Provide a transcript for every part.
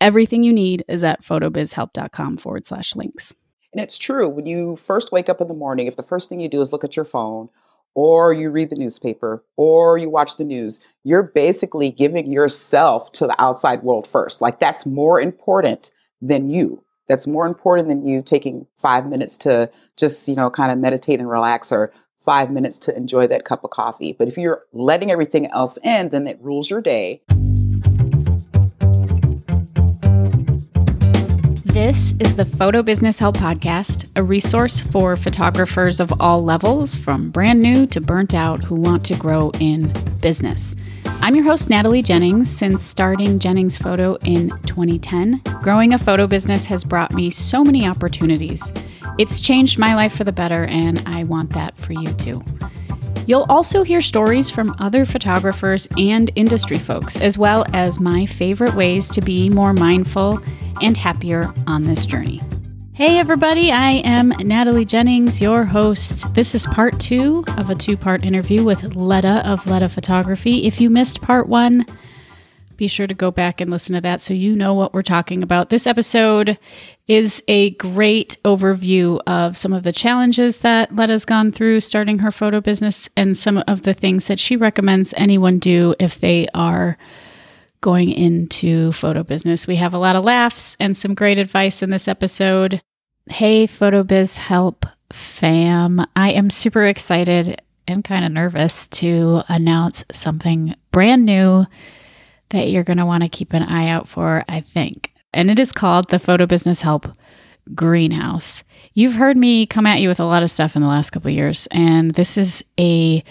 Everything you need is at photobizhelp.com/links. And it's true. When you first wake up in the morning, if the first thing you do is look at your phone or you read the newspaper or you watch the news, you're basically giving yourself to the outside world first. Like that's more important than you. That's more important than you taking 5 minutes to just, kind of meditate and relax, or 5 minutes to enjoy that cup of coffee. But if you're letting everything else in, then it rules your day. This is the Photo Business Help Podcast, a resource for photographers of all levels, from brand new to burnt out, who want to grow in business. I'm your host, Natalie Jennings. Since starting Jennings Photo in 2010, growing a photo business has brought me so many opportunities. It's changed my life for the better, and I want that for you too. You'll also hear stories from other photographers and industry folks, as well as my favorite ways to be more mindful and happier on this journey. Hey everybody, I am Natalie Jennings, your host. This is part two of a two-part interview with Letta of Letta Photography. If you missed part one, be sure to go back and listen to that so you know what we're talking about. This episode is a great overview of some of the challenges that Letta's gone through starting her photo business, and some of the things that she recommends anyone do if they are going into photo business. We have a lot of laughs and some great advice in this episode. Hey, Photo Biz Help fam. I am super excited and kind of nervous to announce something brand new that you're going to want to keep an eye out for, I think. And it is called the Photo Business Help Greenhouse. You've heard me come at you with a lot of stuff in the last couple of years, and this is a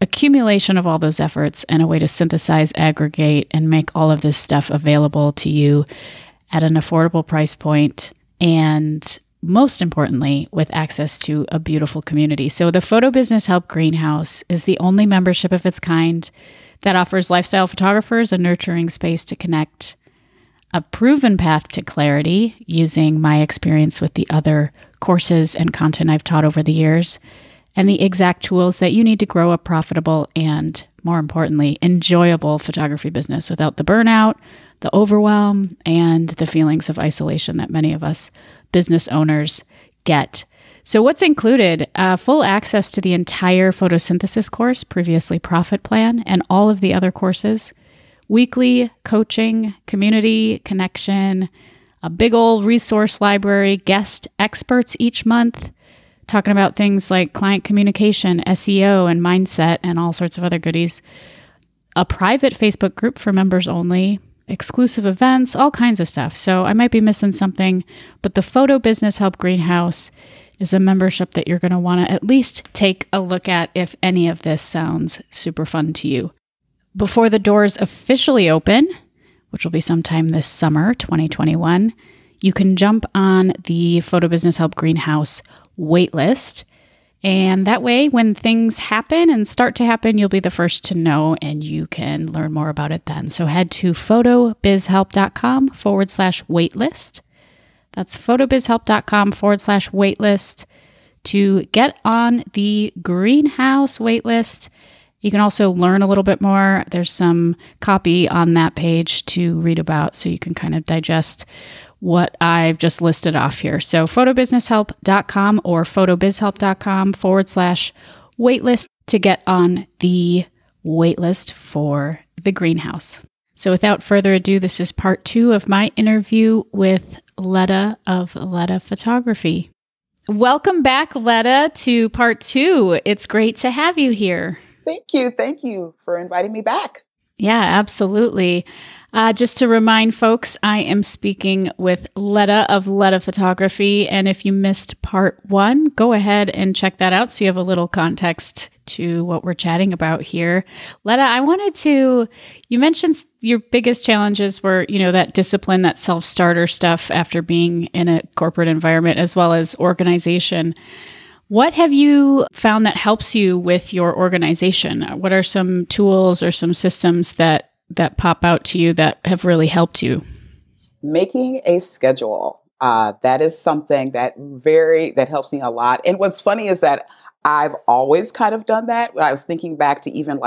accumulation of all those efforts and a way to synthesize, aggregate, and make all of this stuff available to you at an affordable price point, and most importantly, with access to a beautiful community. So the Photo Business Help Greenhouse is the only membership of its kind that offers lifestyle photographers a nurturing space to connect, a proven path to clarity using my experience with the other courses and content I've taught over the years, and the exact tools that you need to grow a profitable and, more importantly, enjoyable photography business without the burnout, the overwhelm, and the feelings of isolation that many of us business owners get. So what's included? Full access to the entire photosynthesis course, previously Profit Plan, and all of the other courses, weekly coaching, community connection, a big old resource library, guest experts each month, talking about things like client communication, SEO, and mindset, and all sorts of other goodies, a private Facebook group for members only, exclusive events, all kinds of stuff. So I might be missing something, but the Photo Business Help Greenhouse is a membership that you're going to want to at least take a look at if any of this sounds super fun to you. Before the doors officially open, which will be sometime this summer, 2021, you can jump on the Photo Business Help Greenhouse waitlist. And that way, when things happen and start to happen, you'll be the first to know, and you can learn more about it then. So head to photobizhelp.com/waitlist. That's photobizhelp.com/waitlist to get on the Greenhouse waitlist. You can also learn a little bit more. There's some copy on that page to read about, so you can kind of digest what I've just listed off here. So photobizhelp.com or photobizhelp.com/waitlist to get on the waitlist for the Greenhouse. So without further ado, this is part two of my interview with Letta of Letta Photography. Welcome back, Letta, to part two. It's great to have you here. Thank you. Thank you for inviting me back. Yeah, absolutely. Just to remind folks, I am speaking with Letta of Letta Photography. And if you missed part one, go ahead and check that out so you have a little context to what we're chatting about here. Letta, I wanted to, you mentioned your biggest challenges were, you know, that discipline, that self-starter stuff after being in a corporate environment, as well as organization. What have you found that helps you with your organization? What are some tools or some systems that pop out to you that have really helped you? Making a schedule. That is something that helps me a lot. And what's funny is that I've always kind of done that. When I was thinking back to even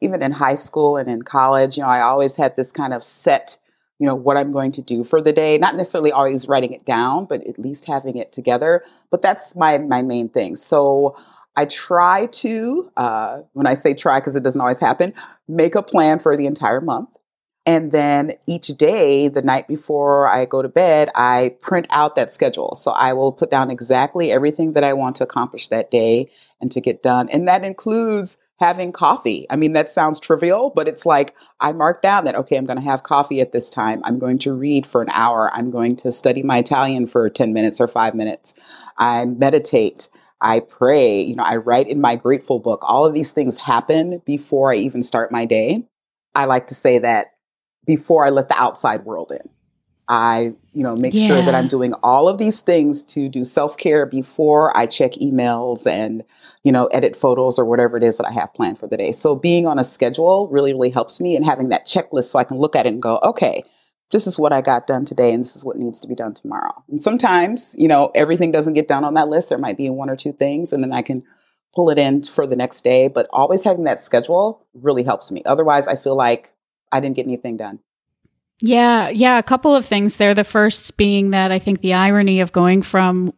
in high school and in college, you know, I always had this kind of set, you know, what I'm going to do for the day, not necessarily always writing it down, but at least having it together. But that's my main thing. So I try to, when I say try, because it doesn't always happen, make a plan for the entire month. And then each day, the night before I go to bed, I print out that schedule. So I will put down exactly everything that I want to accomplish that day and to get done. And that includes having coffee. I mean, that sounds trivial, but it's like I marked down that, okay, I'm going to have coffee at this time. I'm going to read for an hour. I'm going to study my Italian for 10 minutes or 5 minutes. I meditate. I pray. You know, I write in my grateful book. All of these things happen before I even start my day. I like to say that before I let the outside world in, I, you know, make sure that I'm doing all of these things to do self-care before I check emails and, you know, edit photos or whatever it is that I have planned for the day. So being on a schedule really, really helps me, and having that checklist so I can look at it and go, okay, this is what I got done today and this is what needs to be done tomorrow. And sometimes, you know, everything doesn't get done on that list. There might be one or two things, and then I can pull it in for the next day. But always having that schedule really helps me. Otherwise, I feel like I didn't get anything done. Yeah. A couple of things there. The first being that I think the irony of going from,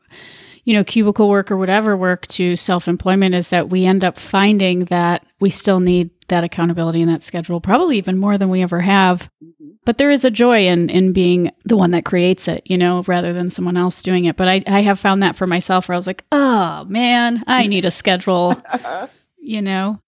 you know, cubicle work or whatever work to self-employment is that we end up finding that we still need that accountability and that schedule, probably even more than we ever have. Mm-hmm. But there is a joy in being the one that creates it, you know, rather than someone else doing it. But I have found that for myself, where I was like, oh man, I need a schedule, you know?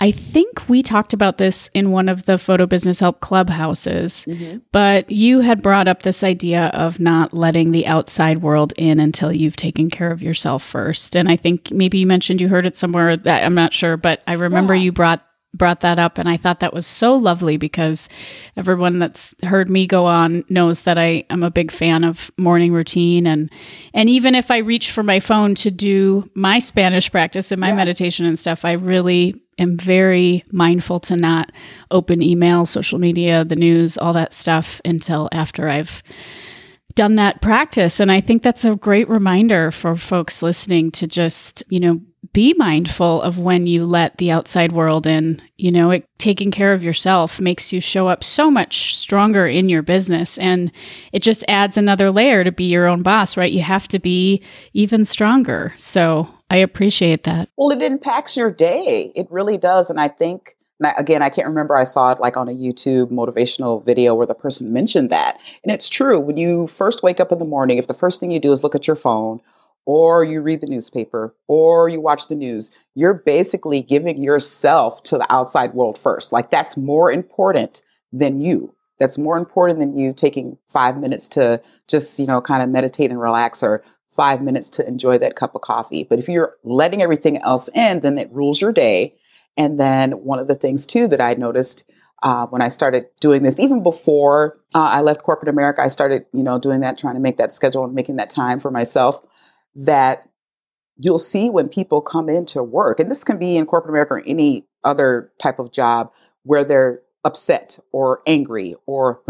I think we talked about this in one of the Photo Business Help Clubhouses, but you had brought up this idea of not letting the outside world in until you've taken care of yourself first. And I think maybe you mentioned you heard it somewhere, that I'm not sure, but I remember you brought that up, and I thought that was so lovely, because everyone that's heard me go on knows that I am a big fan of morning routine. And even if I reach for my phone to do my Spanish practice and my meditation and stuff, I really am very mindful to not open email, social media, the news, all that stuff until after I've done that practice. And I think that's a great reminder for folks listening to just, you know, be mindful of when you let the outside world in. You know, taking care of yourself makes you show up so much stronger in your business. And it just adds another layer to be your own boss, right? You have to be even stronger. So I appreciate that. Well, it impacts your day. It really does. And I think, again, I can't remember. I saw it like on a YouTube motivational video where the person mentioned that. And it's true. When you first wake up in the morning, if the first thing you do is look at your phone, or you read the newspaper, or you watch the news, you're basically giving yourself to the outside world first. Like, that's more important than you. That's more important than you taking 5 minutes to just, you know, kind of meditate and relax, or 5 minutes to enjoy that cup of coffee. But if you're letting everything else in, then it rules your day. And then one of the things too that I noticed when I started doing this, even before I left corporate America, I started, you know, doing that, trying to make that schedule and making that time for myself, that you'll see when people come into work, and this can be in corporate America or any other type of job, where they're upset or angry or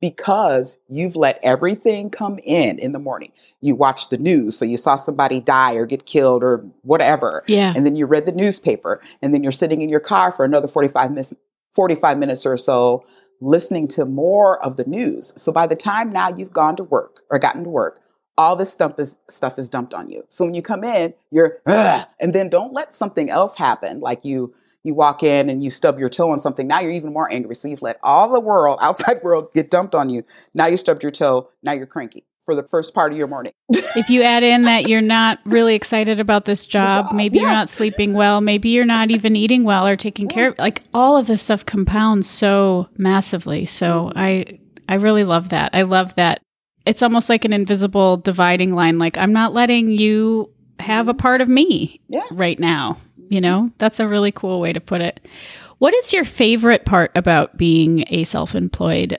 because you've let everything come in the morning. You watch the news. So you saw somebody die or get killed or whatever. Yeah. And then you read the newspaper, and then you're sitting in your car for another 45 minutes or so, listening to more of the news. So by the time now you've gone to work or gotten to work, all this stuff is dumped on you. So when you come in, you're, and then don't let something else happen. Like you walk in and you stub your toe on something. Now you're even more angry. So you've let all the world, outside world, get dumped on you. Now you stubbed your toe. Now you're cranky for the first part of your morning. If you add in that you're not really excited about this job, maybe you're not sleeping well, maybe you're not even eating well or taking care of, like, all of this stuff compounds so massively. So I really love that. I love that. It's almost like an invisible dividing line. Like, I'm not letting you have a part of me right now. you know? That's a really cool way to put it. What is your favorite part about being a self-employed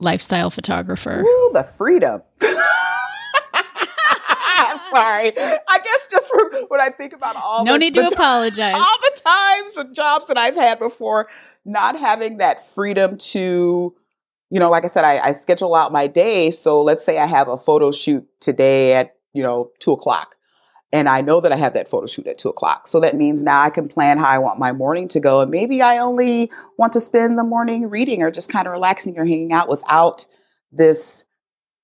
lifestyle photographer? Ooh, the freedom. I'm sorry. I guess just from when I think about all No need to apologize. All the times and jobs that I've had before, not having that freedom to, you know, like I said, I schedule out my day. So let's say I have a photo shoot today at, 2:00. And I know that I have that photo shoot at 2:00. So that means now I can plan how I want my morning to go. And maybe I only want to spend the morning reading or just kind of relaxing or hanging out without this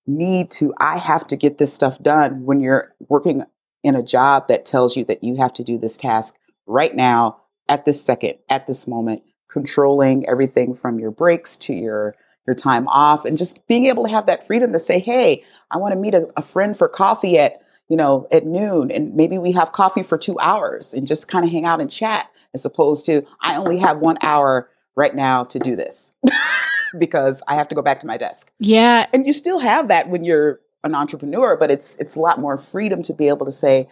need to, I have to get this stuff done when you're working in a job that tells you that you have to do this task right now, at this second, at this moment, controlling everything from your breaks to your time off and just being able to have that freedom to say, hey, I want to meet a friend for coffee at at noon, and maybe we have coffee for 2 hours and just kind of hang out and chat, as opposed to, I only have 1 hour right now to do this because I have to go back to my desk. Yeah. And you still have that when you're an entrepreneur, but it's a lot more freedom to be able to say,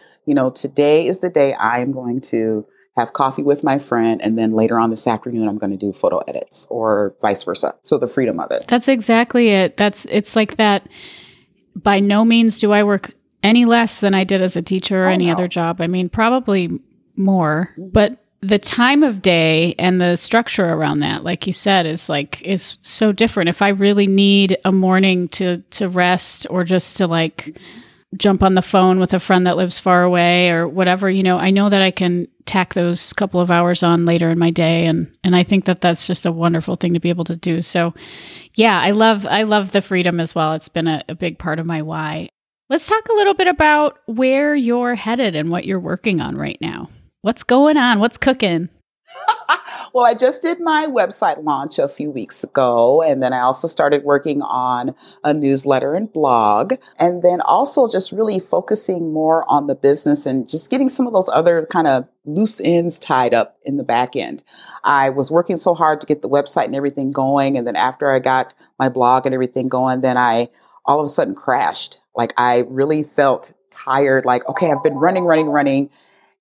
today is the day I'm going to have coffee with my friend, and then later on this afternoon, I'm going to do photo edits, or vice versa. So the freedom of it. That's exactly it. It's like that. By no means do I work any less than I did as a teacher or any other job. I mean, probably more, but the time of day and the structure around that, like you said, is so different. If I really need a morning to rest, or just to jump on the phone with a friend that lives far away or whatever, I know that I can tack those couple of hours on later in my day. And I think that that's just a wonderful thing to be able to do. So yeah, I love the freedom as well. It's been a big part of my why. Let's talk a little bit about where you're headed and what you're working on right now. What's going on? What's cooking? Well, I just did my website launch a few weeks ago, and then I also started working on a newsletter and blog, and then also just really focusing more on the business and just getting some of those other kind of loose ends tied up in the back end. I was working so hard to get the website and everything going, and then after I got my blog and everything going, then I all of a sudden crashed. I really felt tired, okay, I've been running.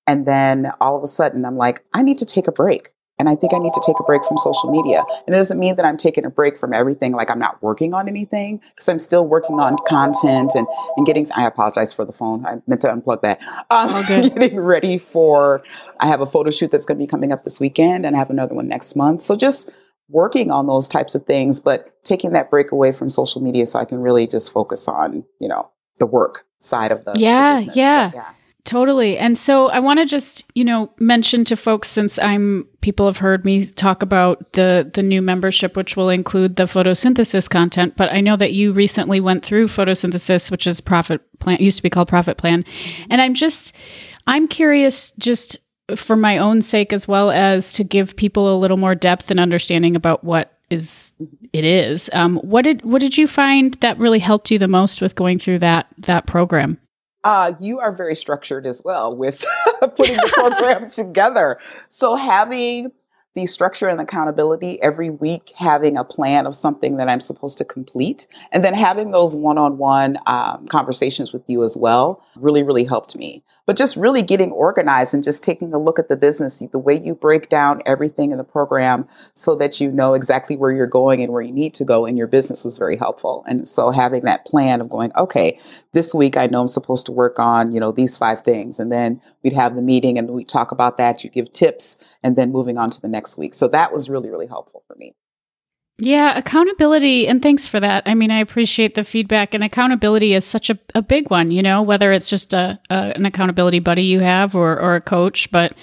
And then all of a sudden I'm like, I need to take a break. And I think I need to take a break from social media. And it doesn't mean that I'm taking a break from everything. I'm not working on anything, because I'm still working on content and getting, I apologize for the phone. I meant to unplug that. Getting ready for, I have a photo shoot that's going to be coming up this weekend, and I have another one next month. So just working on those types of things, but taking that break away from social media so I can really just focus on, the work side of the business. Yeah. But, yeah. Totally. And so I want to just, mention to folks, since people have heard me talk about the new membership, which will include the photosynthesis content. But I know that you recently went through photosynthesis, which is Profit Plan, used to be called Profit Plan. And I'm curious, just for my own sake, as well as to give people a little more depth and understanding about what it is. What did you find that really helped you the most with going through that program? You are very structured as well with putting the program together. So having the structure and accountability every week, having a plan of something that I'm supposed to complete, and then having those one-on-one conversations with you as well really, really helped me. But just really getting organized and just taking a look at the business, the way you break down everything in the program so that you know exactly where you're going and where you need to go in your business was very helpful. And so having that plan of going, okay, this week I know I'm supposed to work on, these 5 things. And then we'd have the meeting and we talk about that. You give tips, and then moving on to the next week. So that was really, really helpful for me. Yeah, accountability. And thanks for that. I mean, I appreciate the feedback, and accountability is such a big one, whether it's just an accountability buddy you have or a coach. But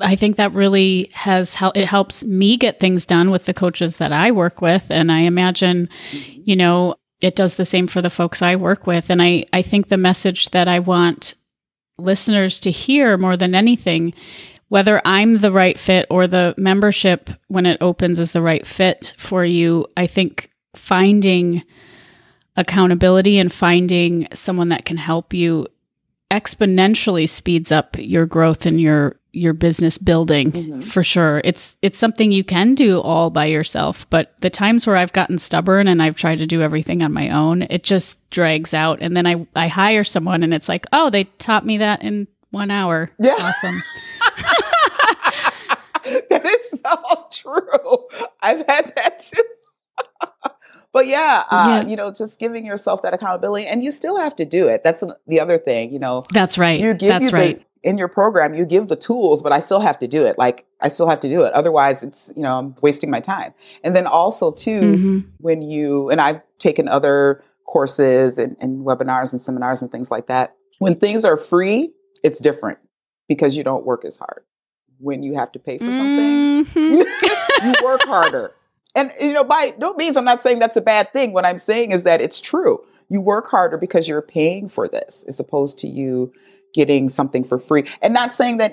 I think that really it helps me get things done with the coaches that I work with. And I imagine, it does the same for the folks I work with. And I think the message that I want listeners to hear more than anything, whether I'm the right fit or the membership when it opens is the right fit for you, I think finding accountability and finding someone that can help you exponentially speeds up your growth and your business building, for sure. It's something you can do all by yourself, but the times where I've gotten stubborn and I've tried to do everything on my own, it just drags out. And then I hire someone and it's like, oh, they taught me that in 1 hour. Yeah. Awesome. so true. I've had that too. But yeah, you know, just giving yourself that accountability, and you still have to do it. That's the other thing, you know. That's right. In your program, you give the tools, but I still have to do it. Like, I still have to do it. Otherwise, it's, you know, I'm wasting my time. And then also too, when you, and I've taken other courses and webinars and seminars and things like that. When things are free, it's different because you don't work as hard. When you have to pay for something, you work harder. And, you know, by no means, I'm not saying that's a bad thing. What I'm saying is that it's true. You work harder because you're paying for this as opposed to you getting something for free. And not saying that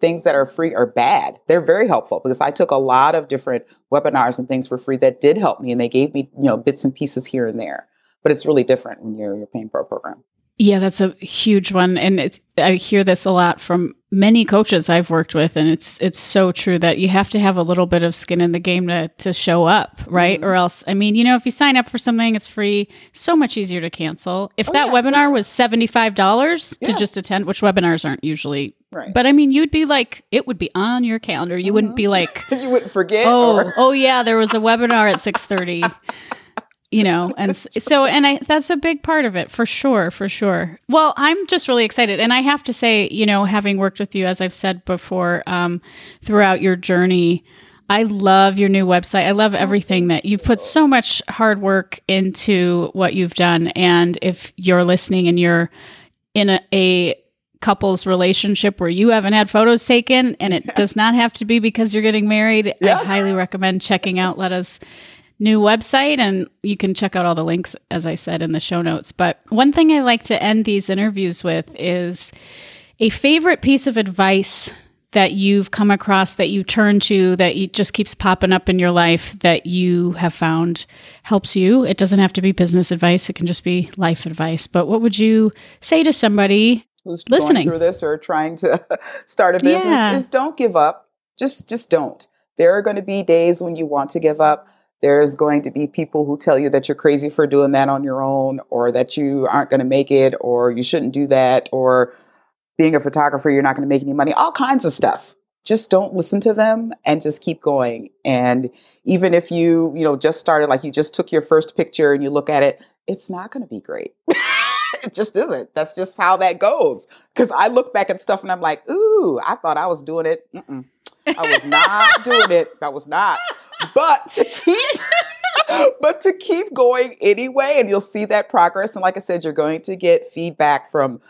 things that are free are bad. They're very helpful, because I took a lot of different webinars and things for free that did help me. And they gave me, you know, bits and pieces here and there. But it's really different when you're paying for a program. Yeah, that's a huge one. And I hear this a lot from many coaches I've worked with. And it's so true that you have to have a little bit of skin in the game to show up, right? Or else, I mean, you know, if you sign up for something, it's free, so much easier to cancel. If webinar was $75 to just attend, which webinars aren't usually, right. But I mean, you'd be like, it would be on your calendar. You wouldn't be like, you wouldn't forget. Oh yeah, there was a webinar at 6:30. You know, and so, and that's a big part of it, for sure, for sure. Well, I'm just really excited. And I have to say, you know, having worked with you, as I've said before, throughout your journey, I love your new website. I love everything that you've put so much hard work into what you've done. And if you're listening and you're in a couple's relationship where you haven't had photos taken, and it does not have to be because you're getting married, I highly recommend checking out Letta's new website, and you can check out all the links, as I said, in the show notes. But one thing I like to end these interviews with is a favorite piece of advice that you've come across, that you turn to, that you just keeps popping up in your life, that you have found helps you. It doesn't have to be business advice. It can just be life advice. But what would you say to somebody who's listening going through this or trying to start a business is don't give up. Just don't. There are going to be days when you want to give up. There's going to be people who tell you that you're crazy for doing that on your own, or that you aren't going to make it, or you shouldn't do that, or being a photographer, you're not going to make any money, all kinds of stuff. Just don't listen to them and just keep going. And even if you know, just started, like you just took your first picture and you look at it, it's not going to be great. It just isn't. That's just how that goes. Because I look back at stuff and I'm like, ooh, I thought I was doing it. Mm-mm. I was not doing it. I was not. But to keep going anyway, and you'll see that progress. And like I said, you're going to get feedback from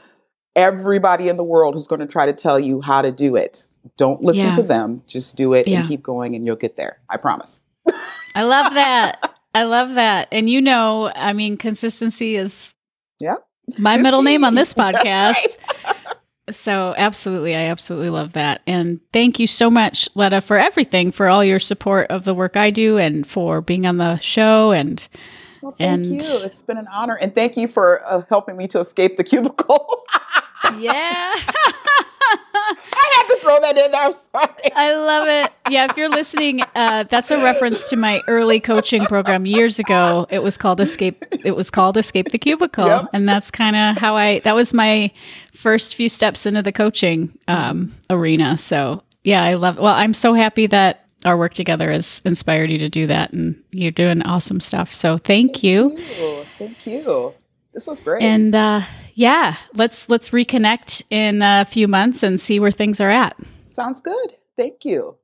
everybody in the world who's going to try to tell you how to do it. Don't listen to them. Just do it and keep going, and you'll get there. I promise. I love that. I love that. And you know, I mean, consistency is my middle name on this podcast. So absolutely. I absolutely love that. And thank you so much, Letta, for everything, for all your support of the work I do, and for being on the show. And thank you. It's been an honor. And thank you for helping me to escape the cubicle. I had to throw that in there. I'm sorry. I love it. Yeah, if you're listening, that's a reference to my early coaching program years ago. It was called Escape the Cubicle. Yep. And that's kind of how that was my first few steps into the coaching arena. So yeah, I'm so happy that our work together has inspired you to do that. And you're doing awesome stuff. So thank you. Thank you. This was great. And let's reconnect in a few months and see where things are at. Sounds good. Thank you.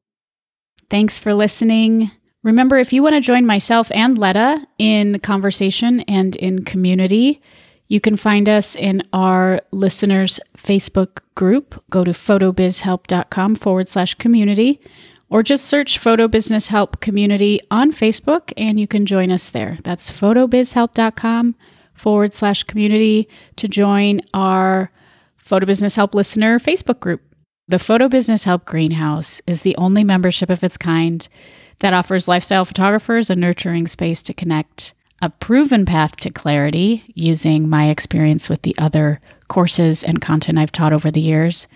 Thanks for listening. Remember, if you want to join myself and Letta in conversation and in community, you can find us in our listeners' Facebook group. Go to photobizhelp.com/community, or just search Photo Business Help Community on Facebook and you can join us there. That's photobizhelp.com/community to join our Photo Business Help listener Facebook group. The Photo Business Help Greenhouse is the only membership of its kind that offers lifestyle photographers a nurturing space to connect, a proven path to clarity using my experience with the other courses and content I've taught over the years,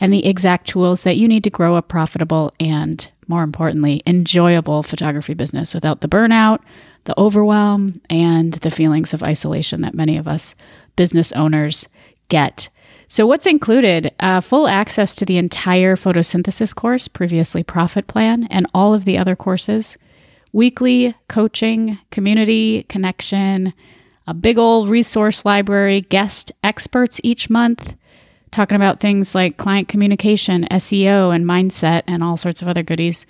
and the exact tools that you need to grow a profitable and, more importantly, enjoyable photography business without the burnout, the overwhelm, and the feelings of isolation that many of us business owners get. So what's included? Full access to the entire photosynthesis course, previously Profit Plan, and all of the other courses. Weekly coaching, community connection, a big old resource library, guest experts each month, talking about things like client communication, SEO, and mindset, and all sorts of other goodies.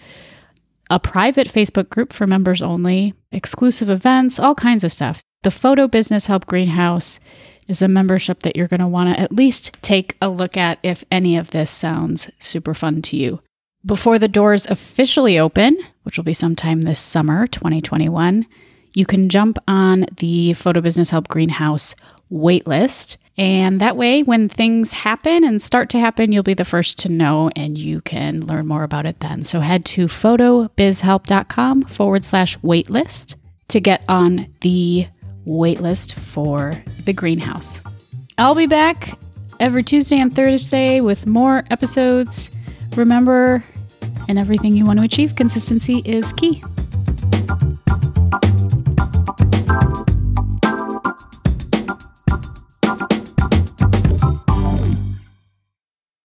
A private Facebook group for members only, exclusive events, all kinds of stuff. The Photo Business Help Greenhouse is a membership that you're going to want to at least take a look at if any of this sounds super fun to you. Before the doors officially open, which will be sometime this summer, 2021, you can jump on the Photo Business Help Greenhouse waitlist. And that way, when things happen and start to happen, you'll be the first to know, and you can learn more about it then. So head to photobizhelp.com/waitlist to get on the waitlist for the greenhouse. I'll be back every Tuesday and Thursday with more episodes. Remember, in everything you want to achieve, consistency is key.